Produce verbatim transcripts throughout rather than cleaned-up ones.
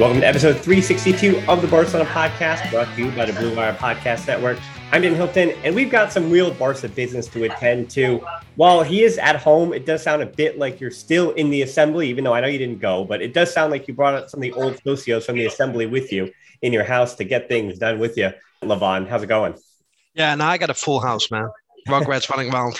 Welcome to episode three sixty-two of the Barcelona podcast, brought to you by the Blue Wire Podcast Network. I'm Dan Hilton, and we've got some real Barca business to attend to. While he is at home, it does sound a bit like you're still in the assembly, even though I know you didn't go, but it does sound like you brought up some of the old socios from the assembly with you in your house to get things done with you. Levon, how's it going? Yeah, no, I got a full house, man. Rugrats running wild.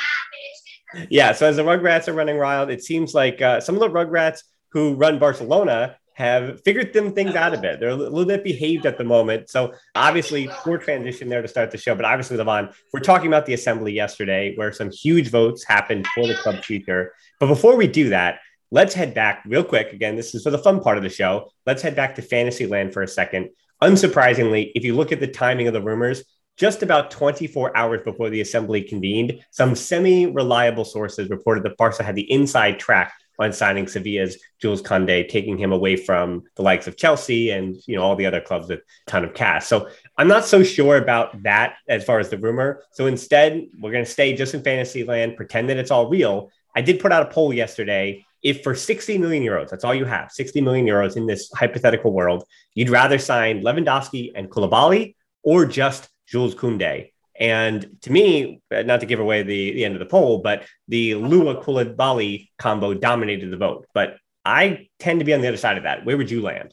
Yeah, so as the Rugrats are running wild, it seems like uh, some of the Rugrats who run Barcelona have figured them things out a bit. They're a little bit behaved at the moment. So obviously, poor transition there to start the show. But obviously, Levon, we're talking about the assembly yesterday where some huge votes happened for the club future. But before we do that, let's head back real quick. Again, this is for the fun part of the show. Let's head back to Fantasyland for a second. Unsurprisingly, if you look at the timing of the rumors, just about twenty-four hours before the assembly convened, some semi-reliable sources reported that Barca had the inside track on signing Sevilla's Jules Koundé, taking him away from the likes of Chelsea and, you know, all the other clubs with a ton of cash. So I'm not so sure about that as far as the rumor. So instead, we're going to stay just in Fantasyland, pretend that it's all real. I did put out a poll yesterday. If for sixty million euros, that's all you have, sixty million euros in this hypothetical world, you'd rather sign Lewandowski and Koulibaly or just Jules Koundé? And to me, not to give away the, the end of the poll, but the Lua Koulibaly combo dominated the vote. But I tend to be on the other side of that. Where would you land?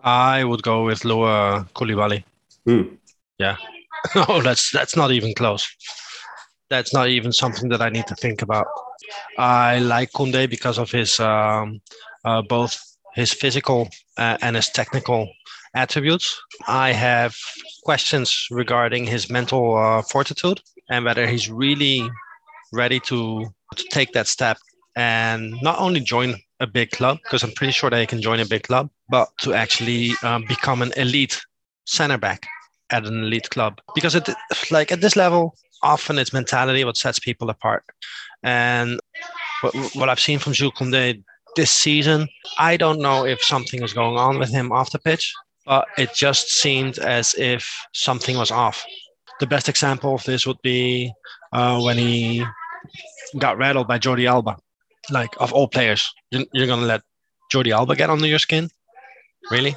I would go with Lua Koulibaly. Mm. Yeah. Oh, that's that's not even close. That's not even something that I need to think about. I like Koundé because of his um, uh, both his physical uh, and his technical attributes. I have questions regarding his mental uh, fortitude and whether he's really ready to, to take that step and not only join a big club, because I'm pretty sure that he can join a big club, but to actually um, become an elite center back at an elite club. Because it, like at this level, often it's mentality what sets people apart. And what, what I've seen from Jules Koundé this season, I don't know if something is going on with him off the pitch. But it just seemed as if something was off. The best example of this would be uh, when he got rattled by Jordi Alba. Like, of all players, you're going to let Jordi Alba get under your skin? Really?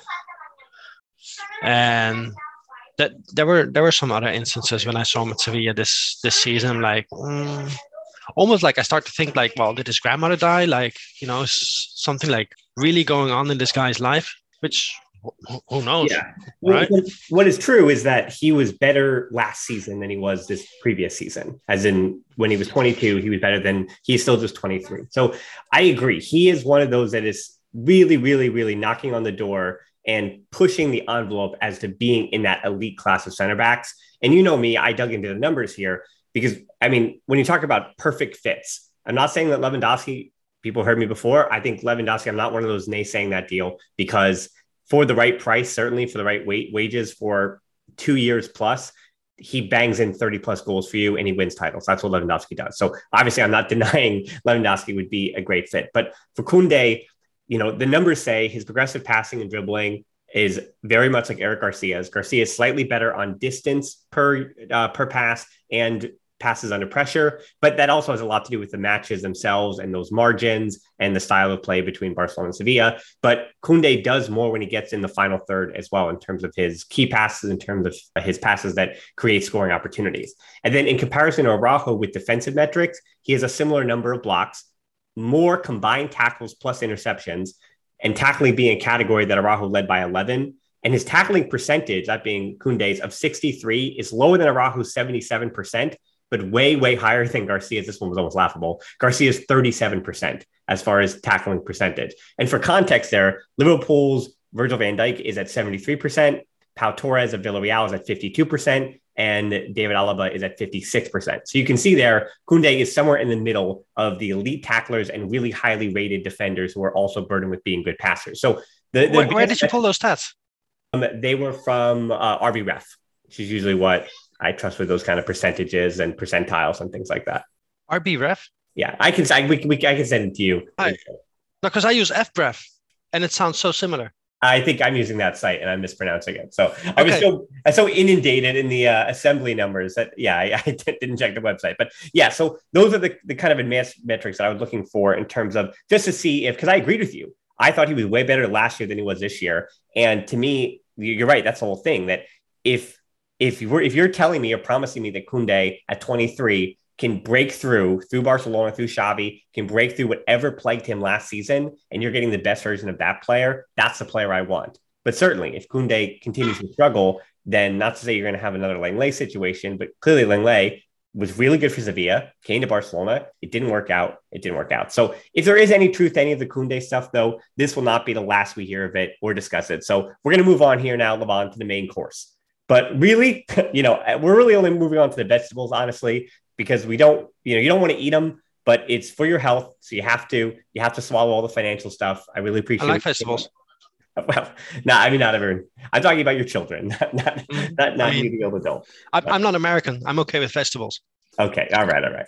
And that there were there were some other instances when I saw him at Sevilla this, this season. Like, mm, almost like I start to think like, well, did his grandmother die? Like, you know, something like really going on in this guy's life, which who knows? Yeah. Right? Well, what is true is that he was better last season than he was this previous season. As in when he was twenty-two, he was better than he's still just twenty-three. So I agree. He is one of those that is really, really, really knocking on the door and pushing the envelope as to being in that elite class of center backs. And you know me, I dug into the numbers here because, I mean, when you talk about perfect fits, I'm not saying that Lewandowski, people heard me before. I think Lewandowski, I'm not one of those naysaying that deal because for the right price, certainly for the right weight, wages for two years plus, he bangs in thirty plus goals for you and he wins titles. That's what Lewandowski does. So obviously I'm not denying Lewandowski would be a great fit, but for Koundé, you know, the numbers say his progressive passing and dribbling is very much like Eric Garcia's. Garcia is slightly better on distance per uh, per pass and passes under pressure, but that also has a lot to do with the matches themselves and those margins and the style of play between Barcelona and Sevilla. But Koundé does more when he gets in the final third as well in terms of his key passes, in terms of his passes that create scoring opportunities. And then in comparison to Araujo with defensive metrics, he has a similar number of blocks, more combined tackles plus interceptions, and tackling being a category that Araujo led by eleven. And his tackling percentage, that being Koundé's, of sixty-three is lower than Araujo's seventy-seven percent, but way, way higher than Garcia's. This one was almost laughable. Garcia's thirty-seven percent as far as tackling percentage. And for context there, Liverpool's Virgil van Dijk is at seventy-three percent. Pau Torres of Villarreal is at fifty-two percent. And David Alaba is at fifty-six percent. So you can see there, Koundé is somewhere in the middle of the elite tacklers and really highly rated defenders who are also burdened with being good passers. So the, the where, where did you pull those stats? Um, they were from uh, R B Ref, which is usually what I trust with those kind of percentages and percentiles and things like that. R B Ref? Yeah, I can. I, we, we, I can send it to you. I, no, because I use F Ref, and it sounds so similar. I think I'm using that site and I'm mispronouncing it. So okay. I was so so inundated in the uh, assembly numbers that, yeah, I, I didn't check the website. But yeah, so those are the, the kind of advanced metrics that I was looking for in terms of just to see if, because I agreed with you. I thought he was way better last year than he was this year. And to me, you're right. That's the whole thing, that if if you were if you're telling me or promising me that Koundé at twenty-three can break through, through Barcelona, through Xavi, can break through whatever plagued him last season, and you're getting the best version of that player, that's the player I want. But certainly, if Koundé continues to struggle, then not to say you're going to have another Lenglet situation, but clearly Lenglet was really good for Sevilla, came to Barcelona, it didn't work out, it didn't work out. So if there is any truth to any of the Koundé stuff, though, this will not be the last we hear of it or discuss it. So we're going to move on here now, Levon, to the main course. But really, you know, we're really only moving on to the vegetables, honestly, because we don't, you know, you don't want to eat them, but it's for your health. So you have to, you have to swallow all the financial stuff. I really appreciate it. I like vegetables. Well, no, I mean, not everyone. I'm talking about your children, not, not, mm-hmm. not, not I mean, you, the old adult. I, I'm not American. I'm okay with vegetables. Okay. All right. All right.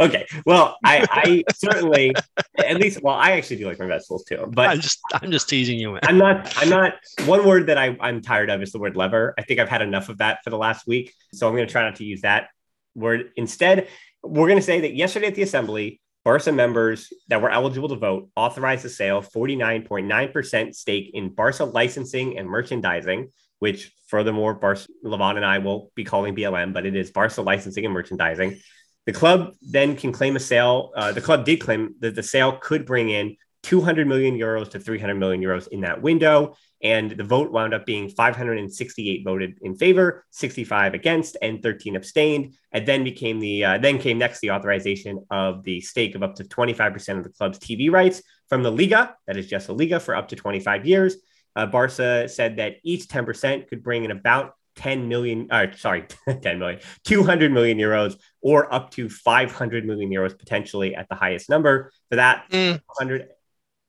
Okay. Well, I, I certainly, at least, well, I actually do like my vegetables too, but I'm just, I'm just teasing you, man. I'm not, I'm not, one word that I, I'm tired of is the word lever. I think I've had enough of that for the last week. So I'm going to try not to use that word. Instead, we're going to say that yesterday at the assembly, Barca members that were eligible to vote authorized the sale of forty-nine point nine percent stake in Barca Licensing and Merchandising, which furthermore, Barca, Levon and I will be calling B L M, but it is Barca Licensing and Merchandising. The club then can claim a sale. Uh, the club did claim that the sale could bring in two hundred million euros to three hundred million euros in that window. And the vote wound up being five hundred sixty-eight voted in favor, sixty-five against, and thirteen abstained. And then became the uh, then came next the authorization of the stake of up to twenty-five percent of the club's T V rights from the Liga, that is just the Liga, for up to twenty-five years. Uh, Barca said that each ten percent could bring in about ten million, uh, sorry, ten million, two hundred million euros, or up to five hundred million euros potentially at the highest number. For that, mm. one hundred.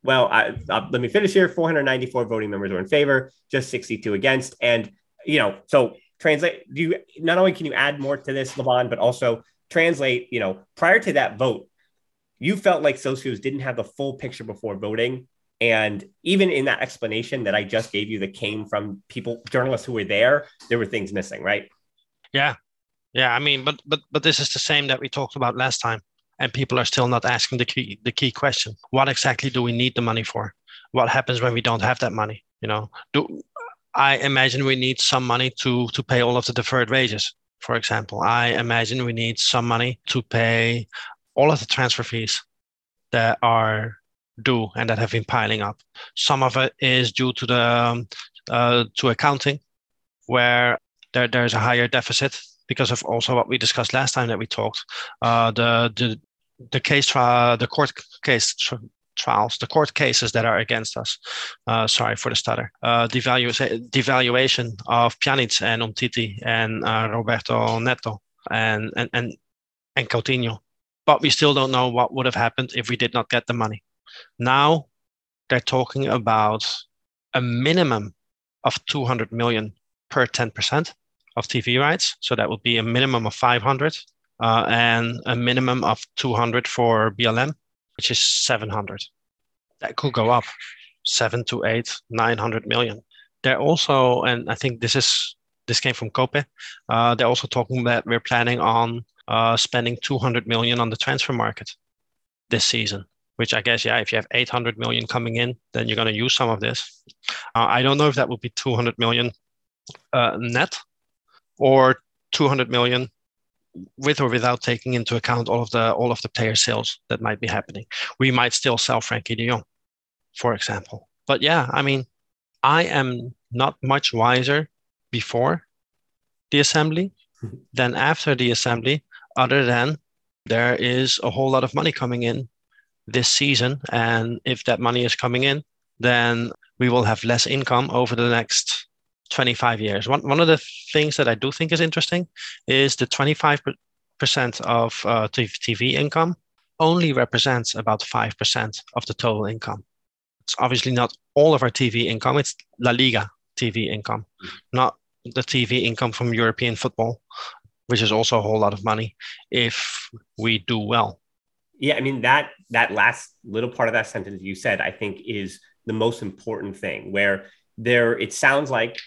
Well, I, uh, let me finish here. four hundred ninety-four voting members were in favor, just sixty-two against. And, you know, so translate, do you, not only can you add more to this, Levon, but also translate, you know, prior to that vote, you felt like socios didn't have the full picture before voting. And even in that explanation that I just gave you that came from people, journalists who were there, there were things missing, right? Yeah. Yeah. I mean, but, but, but this is the same that we talked about last time. And people are still not asking the key the key question. What exactly do we need the money for? What happens when we don't have that money? You know, do I imagine we need some money to to pay all of the deferred wages for example. I imagine we need some money to pay all of the transfer fees that are due and that have been piling up. Some of it is due to the uh, to accounting, where there there's a higher deficit because of also what we discussed last time that we talked, uh, the the the case trial, the court case. Tri- trials, the court cases that are against us. Uh, sorry for the stutter. Uh, devalu- devaluation of Pjanic and Umtiti and uh, Roberto Neto and, and, and, and Coutinho. But we still don't know what would have happened if we did not get the money. Now they're talking about a minimum of two hundred million per ten percent of T V rights. So that would be a minimum of five hundred uh, and a minimum of two hundred for B L M, which is seven hundred. That could go up seven to eight, nine hundred million. They're also, and I think this is this came from Cope, uh, they're also talking that we're planning on uh, spending two hundred million on the transfer market this season, which I guess, yeah, if you have eight hundred million coming in, then you're going to use some of this. Uh, I don't know if that would be two hundred million uh, net or two hundred million with or without taking into account all of the all of the player sales that might be happening. We might still sell Frankie de Jong, for example. But yeah, I mean, I am not much wiser before the assembly mm-hmm. than after the assembly, other than there is a whole lot of money coming in this season. And if that money is coming in, then we will have less income over the next twenty-five years. One one of the things that I do think is interesting is the twenty-five percent of uh, T V income only represents about five percent of the total income. It's obviously not all of our T V income. It's La Liga T V income, not the T V income from European football, which is also a whole lot of money if we do well. Yeah, I mean, that that last little part of that sentence you said, I think, is the most important thing, where there, it sounds like,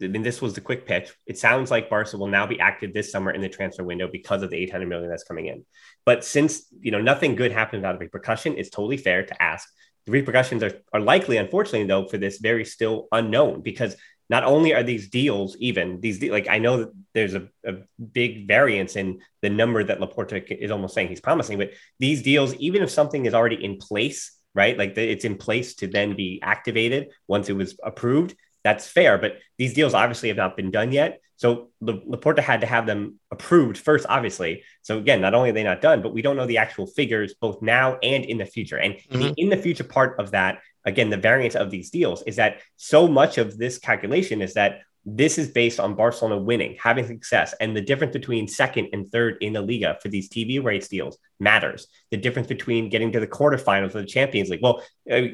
I mean, this was the quick pitch. It sounds like Barca will now be active this summer in the transfer window because of the eight hundred million that's coming in. But since, you know, nothing good happened without a repercussion, it's totally fair to ask. The repercussions are, are likely, unfortunately, though, for this very still unknown, because not only are these deals even, these de- like I know that there's a, a big variance in the number that Laporta is almost saying he's promising, but these deals, even if something is already in place, right? Like the, it's in place to then be activated once it was approved. That's fair. But these deals obviously have not been done yet. So Laporta had to have them approved first, obviously. So again, not only are they not done, but we don't know the actual figures both now and in the future. And mm-hmm. the in the future part of that, again, the variance of these deals is that so much of this calculation is that this is based on Barcelona winning, having success. And the difference between second and third in the Liga for these T V rights deals matters. The difference between getting to the quarterfinals of the Champions League. Well,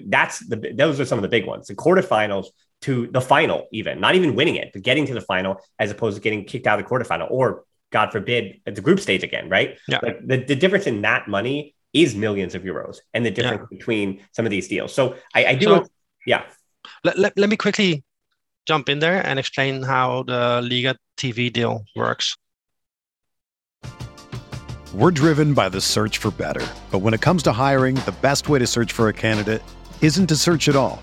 that's the those are some of the big ones. The quarterfinals to the final, even not even winning it, but getting to the final as opposed to getting kicked out of the quarterfinal or, God forbid, at the group stage again, right? Yeah. Like the, the difference in that money is millions of euros, and the difference yeah. between some of these deals. So I, I do. So, yeah. Let, let, let me quickly jump in there and explain how the Liga T V deal works. We're driven by the search for better, but when it comes to hiring, the best way to search for a candidate isn't to search at all.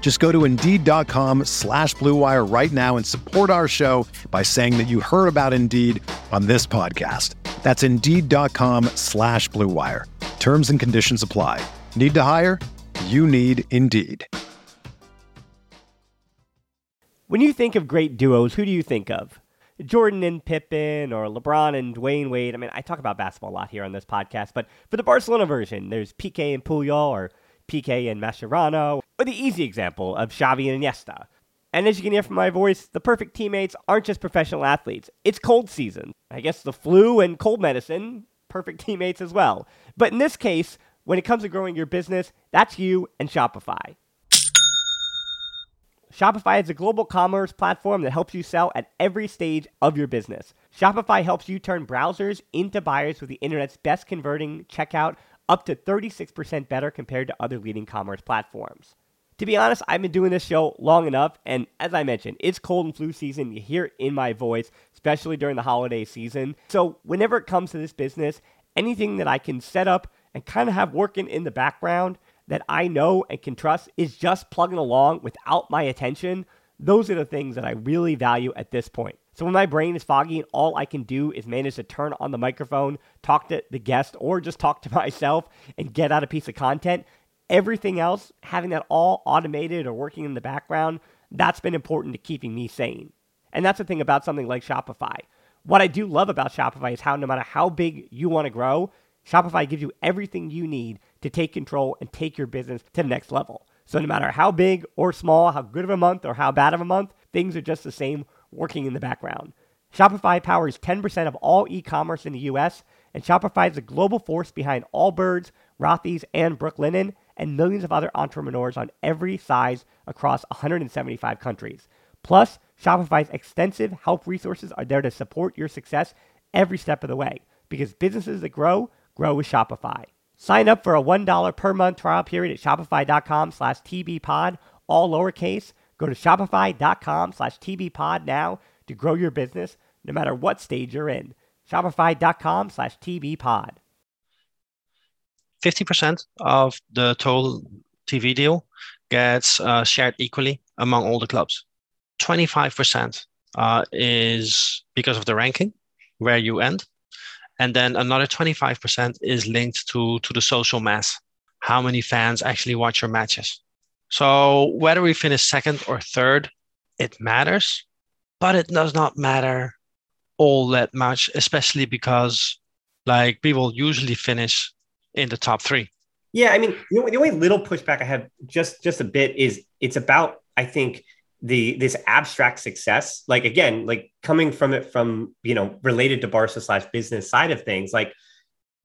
Just go to Indeed.com slash Blue Wire right now and support our show by saying that you heard about Indeed on this podcast. That's Indeed.com slash Blue Wire. Terms and conditions apply. Need to hire? You need Indeed. When you think of great duos, who do you think of? Jordan and Pippen, or LeBron and Dwayne Wade. I mean, I talk about basketball a lot here on this podcast, but for the Barcelona version, there's Piqué and Puyol, or Piqué and Mascherano, or the easy example of Xavi and Iniesta. And as you can hear from my voice, the perfect teammates aren't just professional athletes. It's cold season. I guess the flu and cold medicine, perfect teammates as well. But in this case, when it comes to growing your business, that's you and Shopify. Shopify is a global commerce platform that helps you sell at every stage of your business. Shopify helps you turn browsers into buyers with the internet's best converting checkout, up to thirty-six percent better compared to other leading commerce platforms. To be honest, I've been doing this show long enough, and as I mentioned, it's cold and flu season. You hear it in my voice, especially during the holiday season. So whenever it comes to this business, anything that I can set up and kind of have working in the background that I know and can trust is just plugging along without my attention, those are the things that I really value at this point. So when my brain is foggy and all I can do is manage to turn on the microphone, talk to the guest, or just talk to myself and get out a piece of content, everything else, having that all automated or working in the background, that's been important to keeping me sane. And that's the thing about something like Shopify. What I do love about Shopify is how no matter how big you want to grow, Shopify gives you everything you need to take control and take your business to the next level. So no matter how big or small, how good of a month or how bad of a month, things are just the same working in the background. Shopify powers ten percent of all e-commerce in the U S, and Shopify is the global force behind Allbirds, Rothy's, and Brooklinen, and millions of other entrepreneurs on every size across one hundred seventy-five countries. Plus, Shopify's extensive help resources are there to support your success every step of the way, because businesses that grow, grow with Shopify. Sign up for a one dollar per month trial period at shopify.com slash tbpod, all lowercase. Go to shopify.com slash tbpod now to grow your business no matter what stage you're in. Shopify.com slash tbpod. fifty percent of the total T V deal gets uh, shared equally among all the clubs. twenty-five percent uh, is because of the ranking, where you end. And then another twenty-five percent is linked to, to the social mass, how many fans actually watch your matches. So whether we finish second or third, it matters, but it does not matter all that much, especially because like we will usually finish in the top three. Yeah, I mean, the only, the only little pushback I have just, just a bit is it's about, I think, the this abstract success, like, again, like coming from it from, you know, related to Barca slash business side of things, like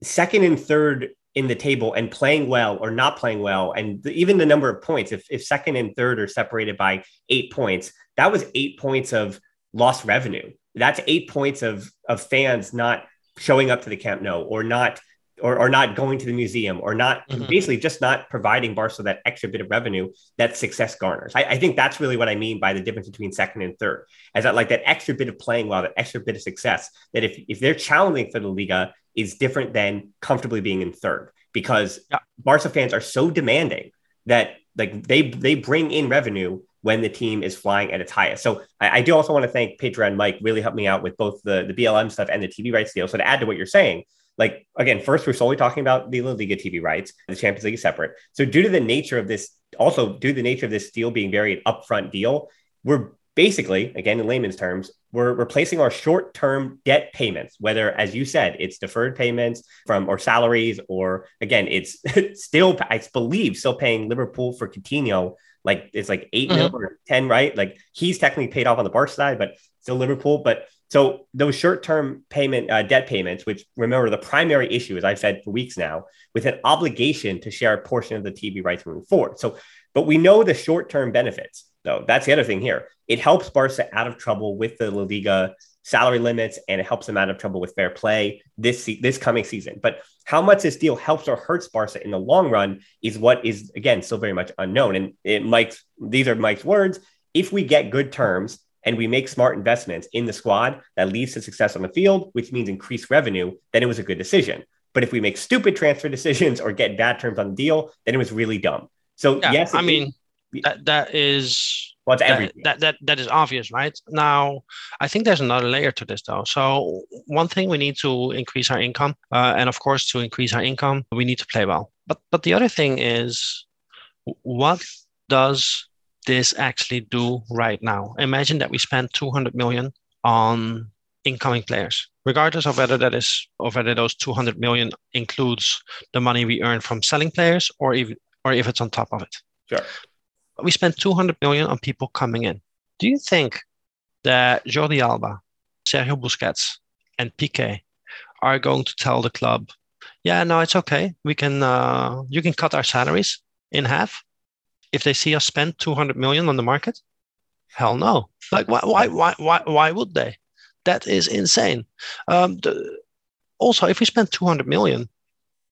second and third in the table and playing well or not playing well. And the, even the number of points, if, if second and third are separated by eight points, that was eight points of lost revenue. That's eight points of, of fans not showing up to the Camp Nou or not, or, or not going to the museum or not mm-hmm. basically just not providing Barca that extra bit of revenue that success garners. I, I think that's really what I mean by the difference between second and third, as that like that extra bit of playing well, that extra bit of success, that if, if they're challenging for the Liga is different than comfortably being in third, because yeah. Barca fans are so demanding that like they, they bring in revenue when the team is flying at its highest. So I, I do also want to thank Pedro and Mike, really helped me out with both the, the B L M stuff and the T V rights deal. So to add to what you're saying, like, again, first, we're solely talking about the La Liga T V rights. The Champions League is separate. So due to the nature of this, also due to the nature of this deal being very upfront deal, we're basically, again, in layman's terms, we're replacing our short-term debt payments, whether, as you said, it's deferred payments from or salaries, or again, it's still, I believe, still paying Liverpool for Coutinho. Like, it's like eight mm-hmm. mil or ten, right? Like, he's technically paid off on the Barca side, but still Liverpool. But so those short-term payment uh, debt payments, which remember the primary issue, as I've said for weeks now, with an obligation to share a portion of the T V rights moving forward. So, but we know the short-term benefits, though. That's the other thing here. It helps Barca out of trouble with the La Liga salary limits, and it helps them out of trouble with fair play this se- this coming season. But how much this deal helps or hurts Barca in the long run is what is, again, still very much unknown. And it, Mike's, these are Mike's words. If we get good terms and we make smart investments in the squad that leads to success on the field, which means increased revenue, then it was a good decision. But if we make stupid transfer decisions or get bad terms on the deal, then it was really dumb. So yeah, yes, I mean, is, that, that is well, that, that, that, that is obvious, right? Now, I think there's another layer to this, though. So one thing, we need to increase our income. Uh, and of course, to increase our income, we need to play well. But But the other thing is, what does this actually do right now? Imagine that we spend two hundred million on incoming players, regardless of whether that is, or whether those two hundred million includes the money we earn from selling players, or if, or if it's on top of it. Sure. We spend two hundred million on people coming in. Do you think that Jordi Alba, Sergio Busquets, and Piqué are going to tell the club, yeah, no, it's okay. We can, uh, you can cut our salaries in half if they see us spend two hundred million on the market? Hell no. Like, why, why, why, why, why would they? That is insane. Um, the, also, if we spend two hundred million,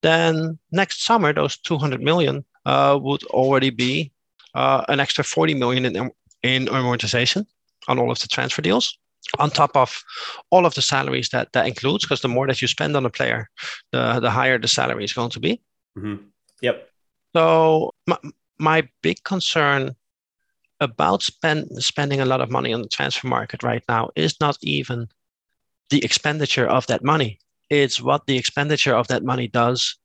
then next summer, those two hundred million uh, would already be uh, an extra forty million in, in amortization on all of the transfer deals, on top of all of the salaries that that includes, because the more that you spend on a player, the, the higher the salary is going to be. Mm-hmm. Yep. So my, my big concern about spend, spending a lot of money on the transfer market right now is not even the expenditure of that money. It's what the expenditure of that money does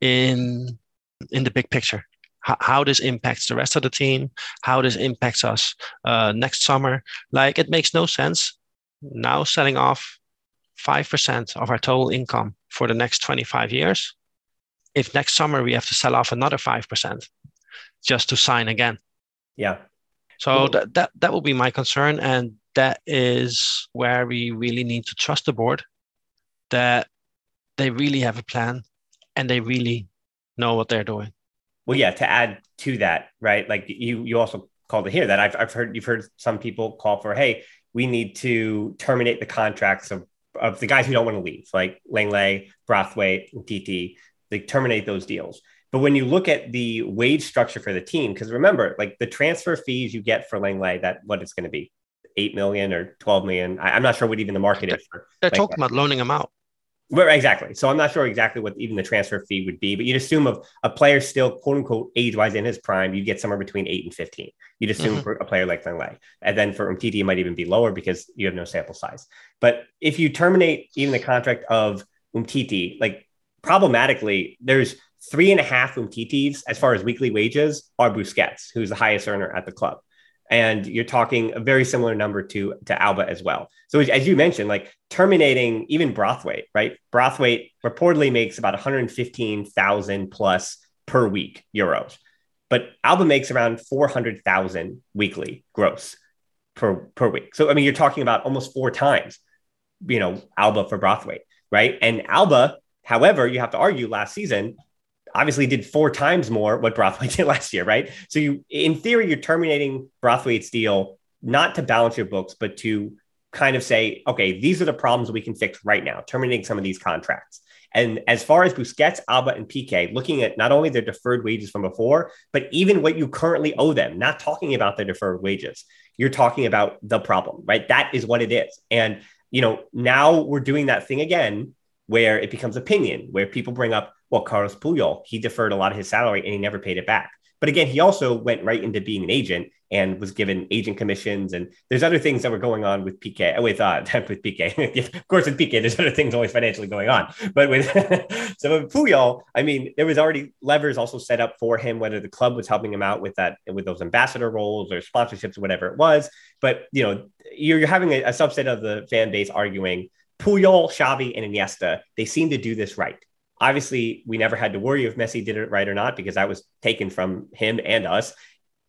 in in the big picture. H- how this impacts the rest of the team, how this impacts us uh, next summer. Like, it makes no sense now selling off five percent of our total income for the next twenty-five years if next summer we have to sell off another five percent just to sign again. Yeah. So that, that, that will be my concern. And that is where we really need to trust the board, that they really have a plan and they really know what they're doing. Well, yeah, to add to that, right? Like you you also called it here that I've I've heard, you've heard some people call for, hey, we need to terminate the contracts of, of the guys who don't want to leave, like Langley, Braithwaite, Umtiti, they terminate those deals. But when you look at the wage structure for the team, because remember, like the transfer fees you get for Langley, that what it's going to be, eight million or twelve million. I, I'm not sure what even the market they're, is. For they're Langley. Talking about loaning them out. Well, exactly. So I'm not sure exactly what even the transfer fee would be, but you'd assume of a player still quote unquote age-wise in his prime, you'd get somewhere between eight and fifteen. You'd assume mm-hmm. for a player like Langley. And then for Umtiti, it might even be lower because you have no sample size. But if you terminate even the contract of Umtiti, like problematically, there's three and a half Umtitis as far as weekly wages are Busquets, who's the highest earner at the club. And you're talking a very similar number to, to Alba as well. So as you mentioned, like terminating even Braithwaite, right? Braithwaite reportedly makes about one hundred fifteen thousand plus per week euros, but Alba makes around four hundred thousand weekly gross per, per week. So, I mean, you're talking about almost four times, you know, Alba for Braithwaite, right? And Alba, however, you have to argue last season, obviously did four times more what Braithwaite did last year, right? So you, in theory, you're terminating Braithwaite's deal, not to balance your books, but to kind of say, okay, these are the problems we can fix right now, terminating some of these contracts. And as far as Busquets, Alba, and Piqué, looking at not only their deferred wages from before, but even what you currently owe them, not talking about their deferred wages, you're talking about the problem, right? That is what it is. And, you know, now we're doing that thing again, where it becomes opinion, where people bring up, well, Carlos Puyol, he deferred a lot of his salary and he never paid it back. But again, he also went right into being an agent and was given agent commissions. And there's other things that were going on with Piqué, with, uh, with Piqué. Of course, with Piqué, there's other things always financially going on. But with so with Puyol, I mean, there was already levers also set up for him, whether the club was helping him out with that, with those ambassador roles or sponsorships or whatever it was. But, you know, you're, you're having a, a subset of the fan base arguing Puyol, Xavi, and Iniesta, they seem to do this right. Obviously, we never had to worry if Messi did it right or not, because that was taken from him and us.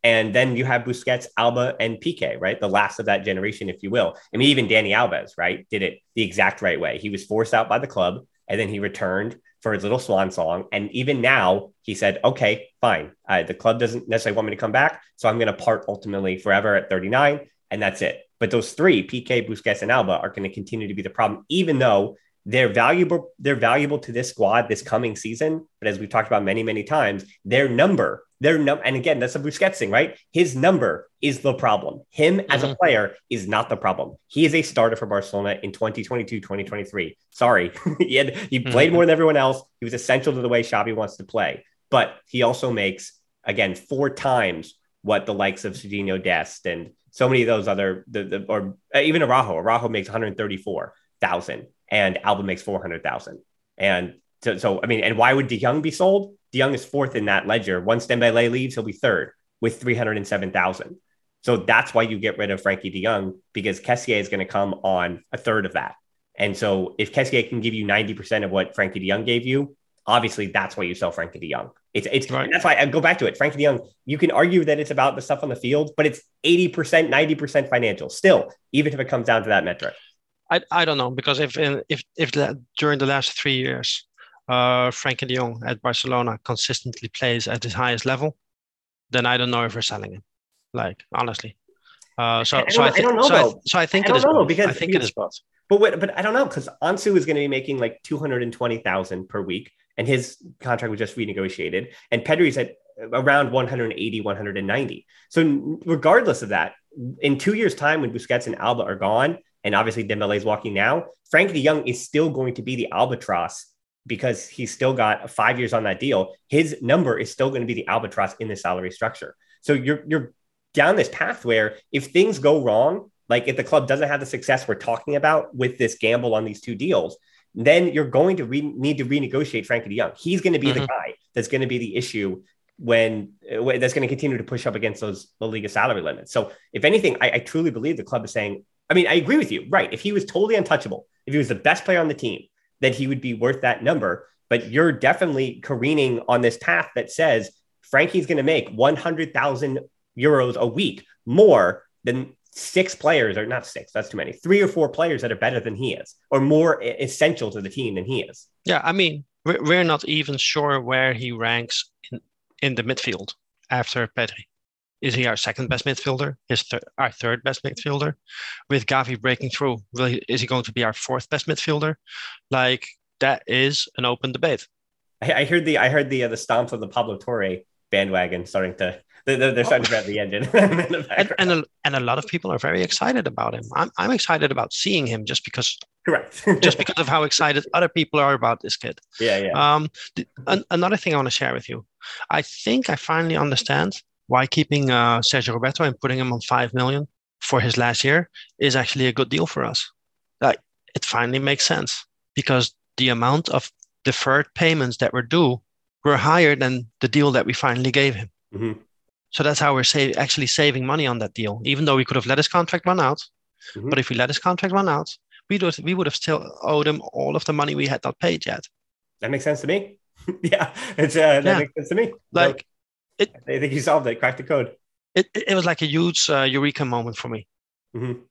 And then you have Busquets, Alba, and Piqué, right? The last of that generation, if you will. I mean, even Dani Alves, right, did it the exact right way. He was forced out by the club, and then he returned for his little swan song. And even now, he said, okay, fine. Uh, the club doesn't necessarily want me to come back, so I'm going to part ultimately forever at thirty-nine, and that's it. But those three, Piqué, Busquets, and Alba, are going to continue to be the problem, even though they're valuable. They're valuable to this squad this coming season. But as we've talked about many, many times, their number, their num- and again, that's a Busquets thing, right? His number is the problem. Him as mm-hmm. a player is not the problem. He is a starter for Barcelona in twenty twenty-two, twenty twenty-three. Sorry, he, had, he played mm-hmm. more than everyone else. He was essential to the way Xavi wants to play. But he also makes, again, four times what the likes of Cedinho Dest and so many of those other, the, the, or even Araujo. Araujo makes one hundred thirty-four thousand and Alba makes four hundred thousand. And so, so, I mean, and why would De Jong be sold? De Jong is fourth in that ledger. Once Dembélé leaves, he'll be third with three hundred seven thousand. So that's why you get rid of Frankie de Jong, because Kessié is going to come on a third of that. And so if Kessié can give you ninety percent of what Frankie de Jong gave you, Obviously, that's why you sell Frankie de Jong. It's it's right. That's why I go back to it. Frankie de Jong, you can argue that it's about the stuff on the field, but it's eighty percent, ninety percent financial still, even if it comes down to that metric. I I don't know, because if if if the, during the last three years, uh, Frankie de Jong at Barcelona consistently plays at his highest level, then I don't know if we're selling him. Like, honestly. Uh, so, I so, I th- I so, I, so I think I it is know, both. I think it is both. But wait, but I don't know, because Ansu is going to be making like two hundred twenty thousand dollars per week, and his contract was just renegotiated. And Pedri's at around one eighty, one ninety. So regardless of that, in two years' time, when Busquets and Alba are gone, and obviously Dembele's walking now, Frankie de Jong is still going to be the albatross, because he's still got five years on that deal. His number is still going to be the albatross in the salary structure. So you're you're down this path where if things go wrong, like if the club doesn't have the success we're talking about with this gamble on these two deals, then you're going to re- need to renegotiate Frankie de Jong. He's going to be mm-hmm. the guy that's going to be the issue when uh, that's going to continue to push up against those La Liga salary limits. So if anything, I, I truly believe the club is saying, I mean, I agree with you, right? If he was totally untouchable, if he was the best player on the team, then he would be worth that number. But you're definitely careening on this path that says Frankie's going to make one hundred thousand euros a week more than six players, or not six, that's too many, three or four players that are better than he is, or more essential to the team than he is. Yeah, I mean, we're not even sure where he ranks in, in the midfield after Pedri. Is he our second best midfielder? Is th- our third best midfielder? With Gavi breaking through, will he, is he going to be our fourth best midfielder? Like, that is an open debate. I, I heard the I heard the uh, the stomps of the Pablo Torre bandwagon starting to they're, they're starting oh. to grab the engine. the and and a, and a lot of people are very excited about him. I'm I'm excited about seeing him just because. Correct. just because of how excited other people are about this kid. Yeah, yeah. Um, th- an- another thing I want to share with you, I think I finally understand why keeping uh, Sergio Roberto and putting him on five million for his last year is actually a good deal for us. Like, it finally makes sense, because the amount of deferred payments that were due were higher than the deal that we finally gave him. Mm-hmm. So that's how we're save- actually saving money on that deal, even though we could have let his contract run out. Mm-hmm. But if we let his contract run out, we do- we would have still owed him all of the money we had not paid yet. That makes sense to me. yeah, it's, uh, that yeah. makes sense to me. Like. It, I think you solved it, cracked the code. It it was like a huge uh, eureka moment for me. Mm-hmm.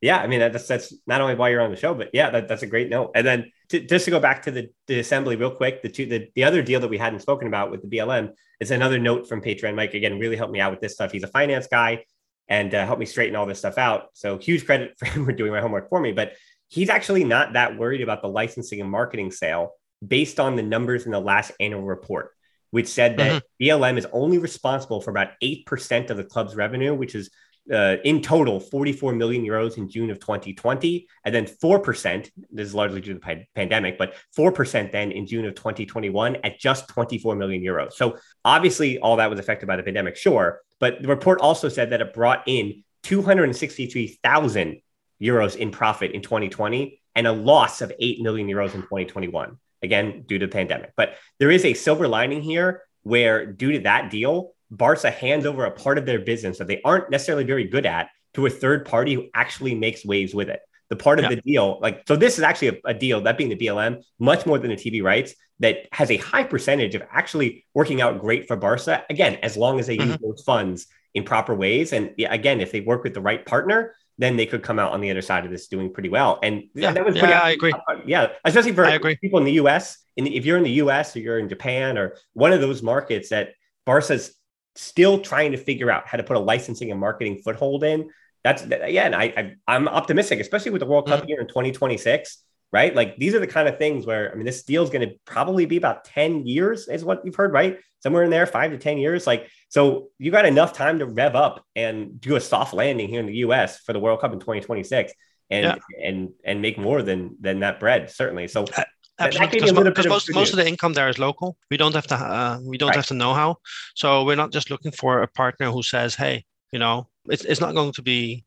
Yeah, I mean, that's that's not only why you're on the show, but yeah, that, that's a great note. And then to, just to go back to the, the assembly real quick, the, two, the the other deal that we hadn't spoken about with the B L M is another note from Patreon. Mike, again, really helped me out with this stuff. He's a finance guy and uh, helped me straighten all this stuff out. So huge credit for him for doing my homework for me. But he's actually not that worried about the licensing and marketing sale based on the numbers in the last annual report, which said that mm-hmm. B L M is only responsible for about eight percent of the club's revenue, which is uh, in total forty-four million euros in June of twenty twenty. And then four percent, this is largely due to the p- pandemic, but four percent then in June of twenty twenty-one at just twenty-four million euros. So obviously all that was affected by the pandemic, sure. But the report also said that it brought in two hundred sixty-three thousand euros in profit in twenty twenty and a loss of eight million euros in twenty twenty-one. Again, due to the pandemic. But there is a silver lining here where, due to that deal, Barca hands over a part of their business that they aren't necessarily very good at to a third party who actually makes waves with it. The part of yeah. the deal, like, so this is actually a, a deal, that being the B L M, much more than the T V rights, that has a high percentage of actually working out great for Barca, again, as long as they mm-hmm. use those funds in proper ways. And again, if they work with the right partner, then they could come out on the other side of this doing pretty well. And yeah, that was pretty yeah, I agree. Yeah, especially for people in the U S. And if you're in the U S or you're in Japan or one of those markets that Barca's still trying to figure out how to put a licensing and marketing foothold in, that's, yeah, and I, I, I'm optimistic, especially with the World mm-hmm. Cup here in twenty twenty-six, right? Like, these are the kind of things where, I mean, this deal is going to probably be about ten years is what you've heard, right? Somewhere in there, five to ten years. Like, so you got enough time to rev up and do a soft landing here in the U S for the World Cup in twenty twenty-six and, yeah. and, and make more than, than that bread, certainly. So uh, absolutely, that mo- of most, most of the income there is local. We don't have to, uh, we don't right. have to know-how. So we're not just looking for a partner who says, hey, you know, it's, it's not going to be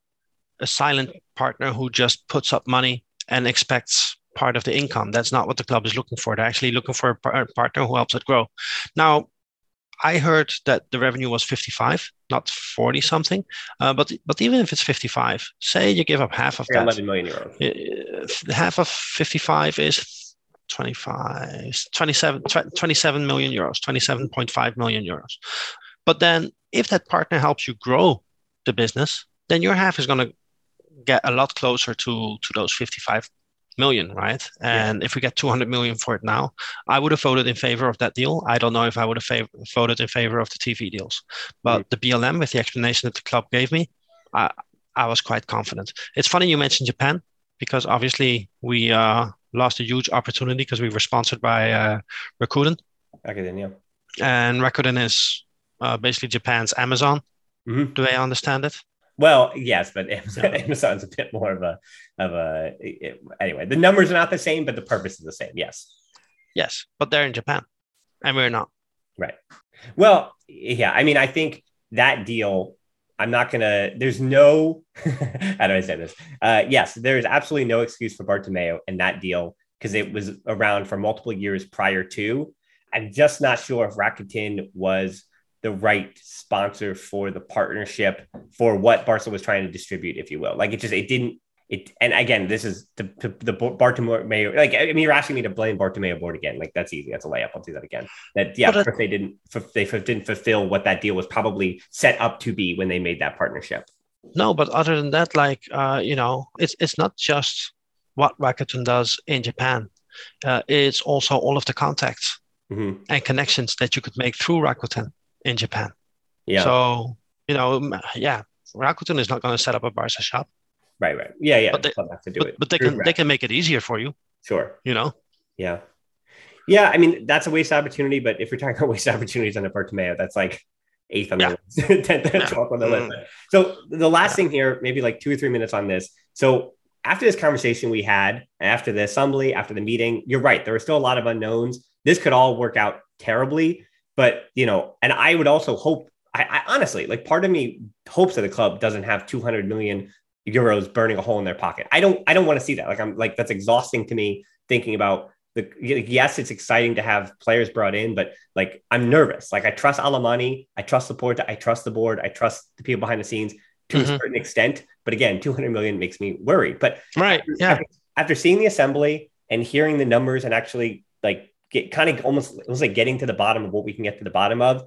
a silent partner who just puts up money and expects part of the income. That's not what the club is looking for. They're actually looking for a par- partner who helps it grow. Now, I heard that the revenue was fifty-five, not forty-something. Uh, but but even if it's fifty-five, say you give up half of yeah, that. eleven million euros. Uh, half of fifty-five is twenty-five, twenty-seven, twenty-seven million euros, twenty-seven point five million euros. But then if that partner helps you grow the business, then your half is going to get a lot closer to, to those fifty-five million, right? And yeah. if we get two hundred million for it now, I would have voted in favor of that deal. I don't know if I would have fav- voted in favor of the T V deals, but mm. the B L M, with the explanation that the club gave me, I, I was quite confident. It's funny you mentioned Japan, because obviously we uh, lost a huge opportunity because we were sponsored by uh, Rakuten. Rakuten, yeah. And Rakuten is uh, basically Japan's Amazon, mm-hmm. the way I understand it. Well, yes, but Amazon, Amazon's a bit more of a of a. It, anyway, the numbers are not the same, but the purpose is the same. Yes, yes, but they're in Japan, and we're not. Right. Well, yeah. I mean, I think that deal. I'm not gonna. There's no. How do I say this? Uh, yes, there is absolutely no excuse for Bartomeu in that deal because it was around for multiple years prior to. I'm just not sure if Rakuten was the right sponsor for the partnership for what Barca was trying to distribute, if you will. Like it just, it didn't, it, and again, this is the, the Bartomeu, like, I mean, you're asking me to blame Bartomeu board again. Like that's easy. That's a layup. I'll do that again. That yeah, that, they didn't, they didn't fulfill what that deal was probably set up to be when they made that partnership. No, but other than that, like, uh, you know, it's, it's not just what Rakuten does in Japan. Uh, it's also all of the contacts mm-hmm. and connections that you could make through Rakuten in Japan. Yeah. So, you know, yeah, Rakuten is not going to set up a Barca shop. Right, right. Yeah, yeah. But they, have to do but, it. But they can Right. They can make it easier for you. Sure. You know? Yeah. Yeah, I mean, that's a waste opportunity, but if you're talking about waste opportunities on the Bartomeu, that's like eighth on yeah. the list, tenth yeah. twelfth on the mm. list. So the last yeah. thing here, maybe like two or three minutes on this. So after this conversation we had, after the assembly, after the meeting, you're right, there were still a lot of unknowns. This could all work out terribly. But, you know, and I would also hope, I, I honestly, like part of me hopes that the club doesn't have two hundred million euros burning a hole in their pocket. I don't, I don't want to see that. Like, I'm like, that's exhausting to me thinking about the, yes, it's exciting to have players brought in, but like, I'm nervous. Like I trust Alemani, I trust Laporta, I trust the board, I trust the people behind the scenes to mm-hmm. a certain extent. But again, two hundred million makes me worried. But right, after, yeah. after, after seeing the assembly and hearing the numbers and actually like, Get kind of almost it was like getting to the bottom of what we can get to the bottom of.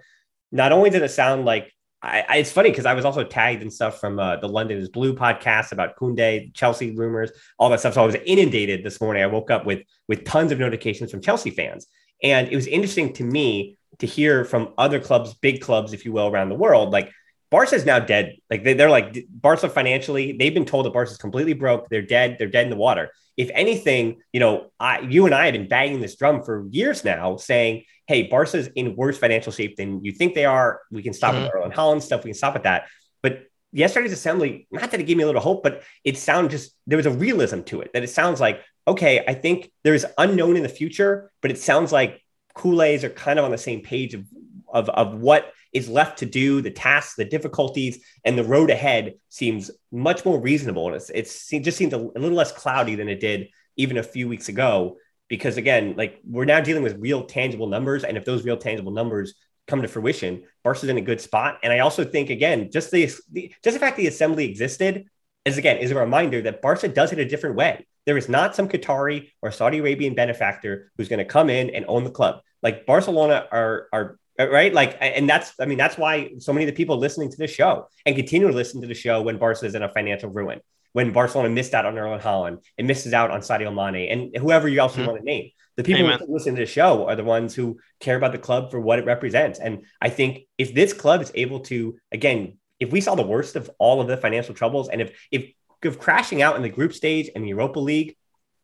Not only did it sound like I, I it's funny because I was also tagged and stuff from uh, the London is Blue podcast about Koundé, Chelsea rumors, all that stuff. So I was inundated this morning. I woke up with with tons of notifications from Chelsea fans, and it was interesting to me to hear from other clubs, big clubs, if you will, around the world. Like Barca is now dead. Like they, they're like Barca financially, they've been told that Barca is completely broke. They're dead. They're dead in the water. If anything, you know, I, you and I have been banging this drum for years now saying, hey, Barca's in worse financial shape than you think they are. We can stop mm-hmm. with Erling Haaland stuff. We can stop at that. But yesterday's assembly, not that it gave me a little hope, but it sounded just, there was a realism to it that it sounds like, okay, I think there's unknown in the future, but it sounds like Koundés are kind of on the same page of, of, of what is left to do, the tasks, the difficulties, and the road ahead seems much more reasonable. And it's, it's it just seemed a, a little less cloudy than it did even a few weeks ago, because again, like we're now dealing with real tangible numbers. And if those real tangible numbers come to fruition, Barca's in a good spot. And I also think, again, just the, the just the fact the assembly existed is, again, is a reminder that Barca does it a different way. There is not some Qatari or Saudi Arabian benefactor who's going to come in and own the club. Like Barcelona are, are, right? Like, and that's, I mean, that's why so many of the people listening to this show and continue to listen to the show when Barca is in a financial ruin, when Barcelona missed out on Erling Haaland and misses out on Sadio Mane and whoever you else mm-hmm. want to name. The people Amen. who listen to the show are the ones who care about the club for what it represents. And I think if this club is able to, again, if we saw the worst of all of the financial troubles and if, if, if crashing out in the group stage and the Europa League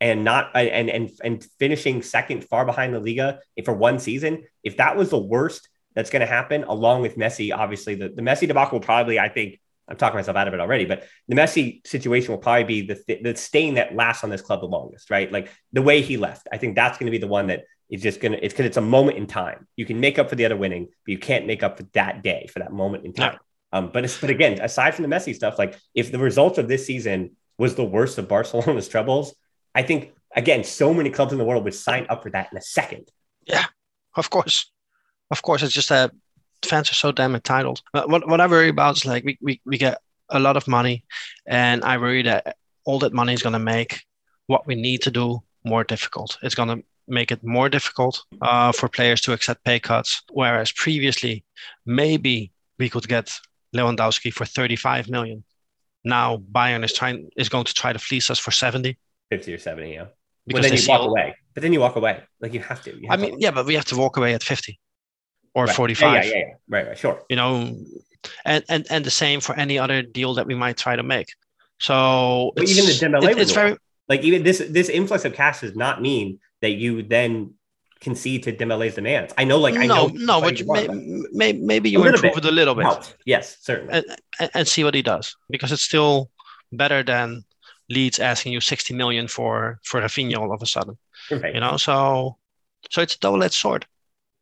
and not and and and finishing second far behind the Liga for one season, if that was the worst that's going to happen, along with Messi, obviously the, the Messi debacle will probably, I think, I'm talking myself out of it already, but the Messi situation will probably be the, th- the stain that lasts on this club the longest, right? Like the way he left, I think that's going to be the one that is just going to, it's because it's a moment in time. You can make up for the other winning, but you can't make up for that day, for that moment in time. No. Um, but it's, but again, aside from the Messi stuff, like if the results of this season was the worst of Barcelona's troubles, I think, again, so many clubs in the world would sign up for that in a second. Yeah, of course. Of course, it's just that fans are so damn entitled. But what, what I worry about is like we, we, we get a lot of money and I worry that all that money is going to make what we need to do more difficult. It's going to make it more difficult uh, for players to accept pay cuts. Whereas previously, maybe we could get Lewandowski for thirty-five million. Now Bayern is trying is going to try to fleece us for seventy. fifty or seventy, yeah. Because well, then you walk all... away. But then you walk away. Like you have to. You have I mean, to... yeah, but we have to walk away at fifty or right. forty-five. Yeah, yeah, yeah, yeah. Right, right, sure. You know, and, and, and the same for any other deal that we might try to make. So but it's, even the Dembélé it, it's very like even this this influx of cash does not mean that you then concede to Dembélé's demands. I know, like no, I know, no, but you may, want, may, maybe you improve it a little bit. Helps. Yes, certainly, and, and see what he does because it's still better than Leeds asking you sixty million for for Rafinha all of a sudden. Right. You know, so so it's a double-edged sword,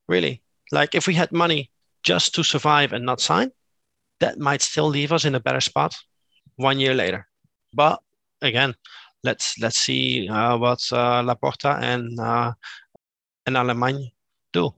really. Like if we had money just to survive and not sign, that might still leave us in a better spot one year later. But again, let's let's see uh, what uh, Laporta and uh, and Alemany do.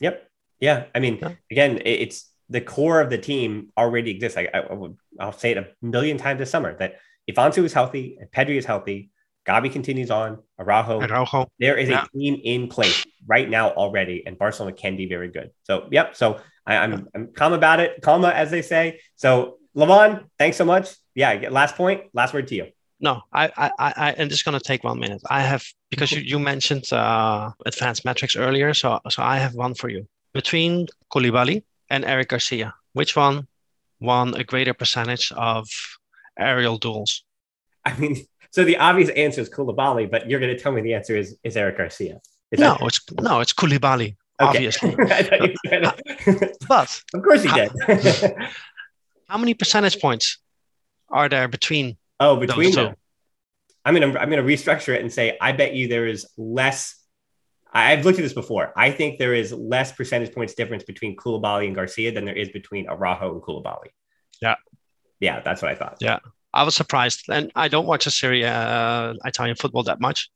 Yep. Yeah. I mean, yeah. Again, it's the core of the team already exists. I, I, I would, I'll say it a million times this summer that if Ansu is healthy and Pedri is healthy, Gabi continues on, Araujo, Araujo. There is yeah. a team in place right now already, and Barcelona can be very good. So, yep. So I, I'm, yeah. I'm calm about it, calma as they say. So. Levon, thanks so much. Yeah, last point, last word to you. No, I, I, I, I'm just going to take one minute. I have, because you, you mentioned uh, advanced metrics earlier, so so I have one for you. Between Koulibaly and Eric Garcia, which one won a greater percentage of aerial duels? I mean, so the obvious answer is Koulibaly, but you're going to tell me the answer is, is Eric Garcia. Is no, that- it's, no, it's Koulibaly, okay. Obviously. But of course he did. I, How many percentage points are there between? Oh, between those two? Them. I mean, I'm, I'm going to restructure it and say, I bet you there is less. I, I've looked at this before. I think there is less percentage points difference between Koulibaly and Garcia than there is between Araujo and Koulibaly. Yeah. Yeah, that's what I thought. Yeah. I was surprised. And I don't watch a Serie uh, Italian football that much.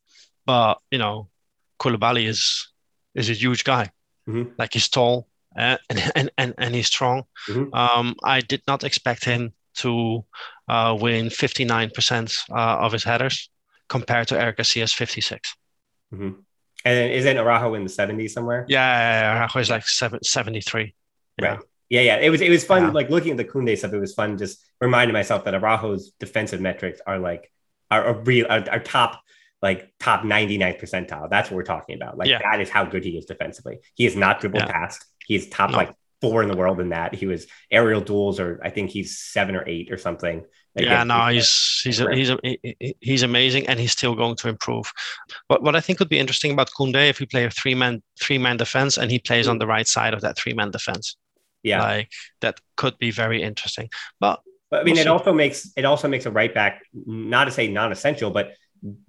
But, you know, Koulibaly is, is a huge guy. Mm-hmm. Like he's tall. Uh, and, and, and he's strong. Mm-hmm. Um, I did not expect him to uh, win fifty-nine percent uh, of his headers compared to Eric Garcia's fifty-six. Mm-hmm. And isn't Araujo in the seventies somewhere? Yeah, yeah, yeah. Araujo is like seventy-three. Yeah. Right. Yeah, yeah. It was it was fun. Yeah. Like looking at the Koundé stuff, it was fun just reminding myself that Araujo's defensive metrics are like our real our top. Like top ninety-ninth percentile. That's what we're talking about. Like yeah. that is how good he is defensively. He is not dribble yeah. past. He's top no. like four in the world in that. He was aerial duels, or I think he's seven or eight or something. Like, yeah, no, he's he's a, he's a, he's amazing, and he's still going to improve. But what I think would be interesting about Koundé if we play a three man three man defense and he plays on the right side of that three man defense. Yeah, like that could be very interesting. But but I mean, we'll it see. also makes it also makes a right back not to say non-essential, but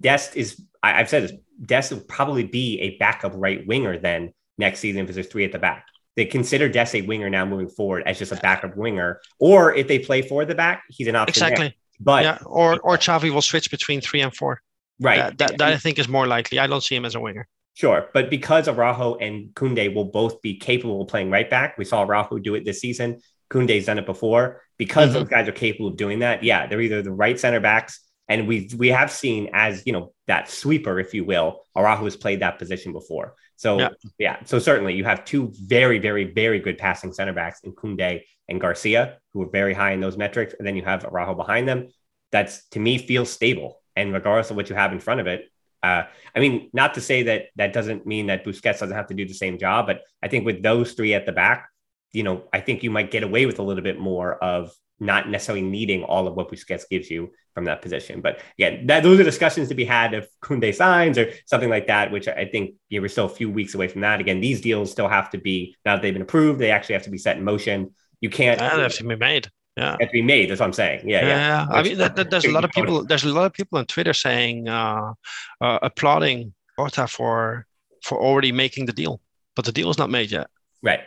Dest is, I, I've said this, Dest will probably be a backup right winger then next season because there's three at the back. They consider Dest a winger now moving forward as just a backup winger. Or if they play four at the back, he's an option. Exactly. There. But yeah, or or Xavi will switch between three and four. Right. That, that, that I think is more likely. I don't see him as a winger. Sure. But because Araujo and Koundé will both be capable of playing right back, we saw Araujo do it this season. Koundé's done it before. Because mm-hmm. those guys are capable of doing that, yeah, they're either the right center backs. And we we have seen as, you know, that sweeper, if you will, Araujo has played that position before. So, yeah. yeah. So certainly you have two very, very, very good passing center backs in Koundé and Garcia, who are very high in those metrics. And then you have Araujo behind them. That's, to me, feels stable. And regardless of what you have in front of it, uh, I mean, not to say that that doesn't mean that Busquets doesn't have to do the same job. But I think with those three at the back, you know, I think you might get away with a little bit more of not necessarily needing all of what Busquets gives you from that position. But again, that, those are discussions to be had if Koundé signs or something like that, which I think you know, we're still a few weeks away from that. Again, these deals still have to be, now that they've been approved, they actually have to be set in motion. You can't... That has to be made. Yeah. Have to be made. That's what I'm saying. Yeah, yeah. yeah. I mean, that, that, there's a lot of people, there's a lot of people on Twitter saying, uh, uh, applauding Laporta for, for already making the deal, but the deal is not made yet. Right.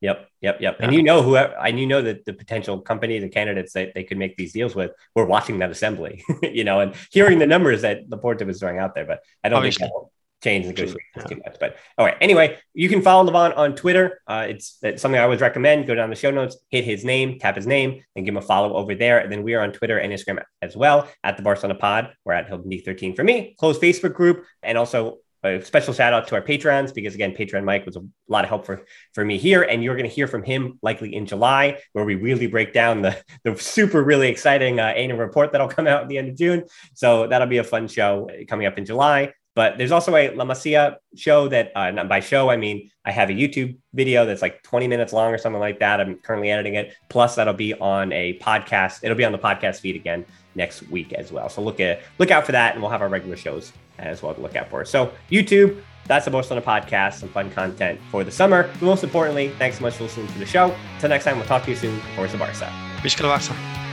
Yep, yep, yep. Yeah. And you know who, and you know that the potential companies and candidates that they could make these deals with were watching that assembly, you know, and hearing the numbers that Laporta was throwing out there. But I don't Obviously. think that will change negotiations yeah. too much. But all right, anyway, you can follow Levon on Twitter. Uh, it's, it's something I always recommend. Go down the show notes, hit his name, tap his name, and give him a follow over there. And then we are on Twitter and Instagram as well at the Barcelona Pod. We're at Hilden D thirteen for me, closed Facebook group, and also a special shout out to our patrons, because again, Patreon Mike was a lot of help for, for me here. And you're going to hear from him likely in July, where we really break down the, the super, really exciting uh, annual report that'll come out at the end of June. So that'll be a fun show coming up in July. But there's also a La Masia show that, uh, not by show, I mean, I have a YouTube video that's like twenty minutes long or something like that. I'm currently editing it. Plus, that'll be on a podcast. It'll be on the podcast feed again next week as well. So look at look out for that, and we'll have our regular shows as well to look out for. So YouTube, that's the Barcelona podcast, some fun content for the summer. But most importantly, thanks so much for listening to the show. Until next time, we'll talk to you soon. Forza Barça. Visca la Barça.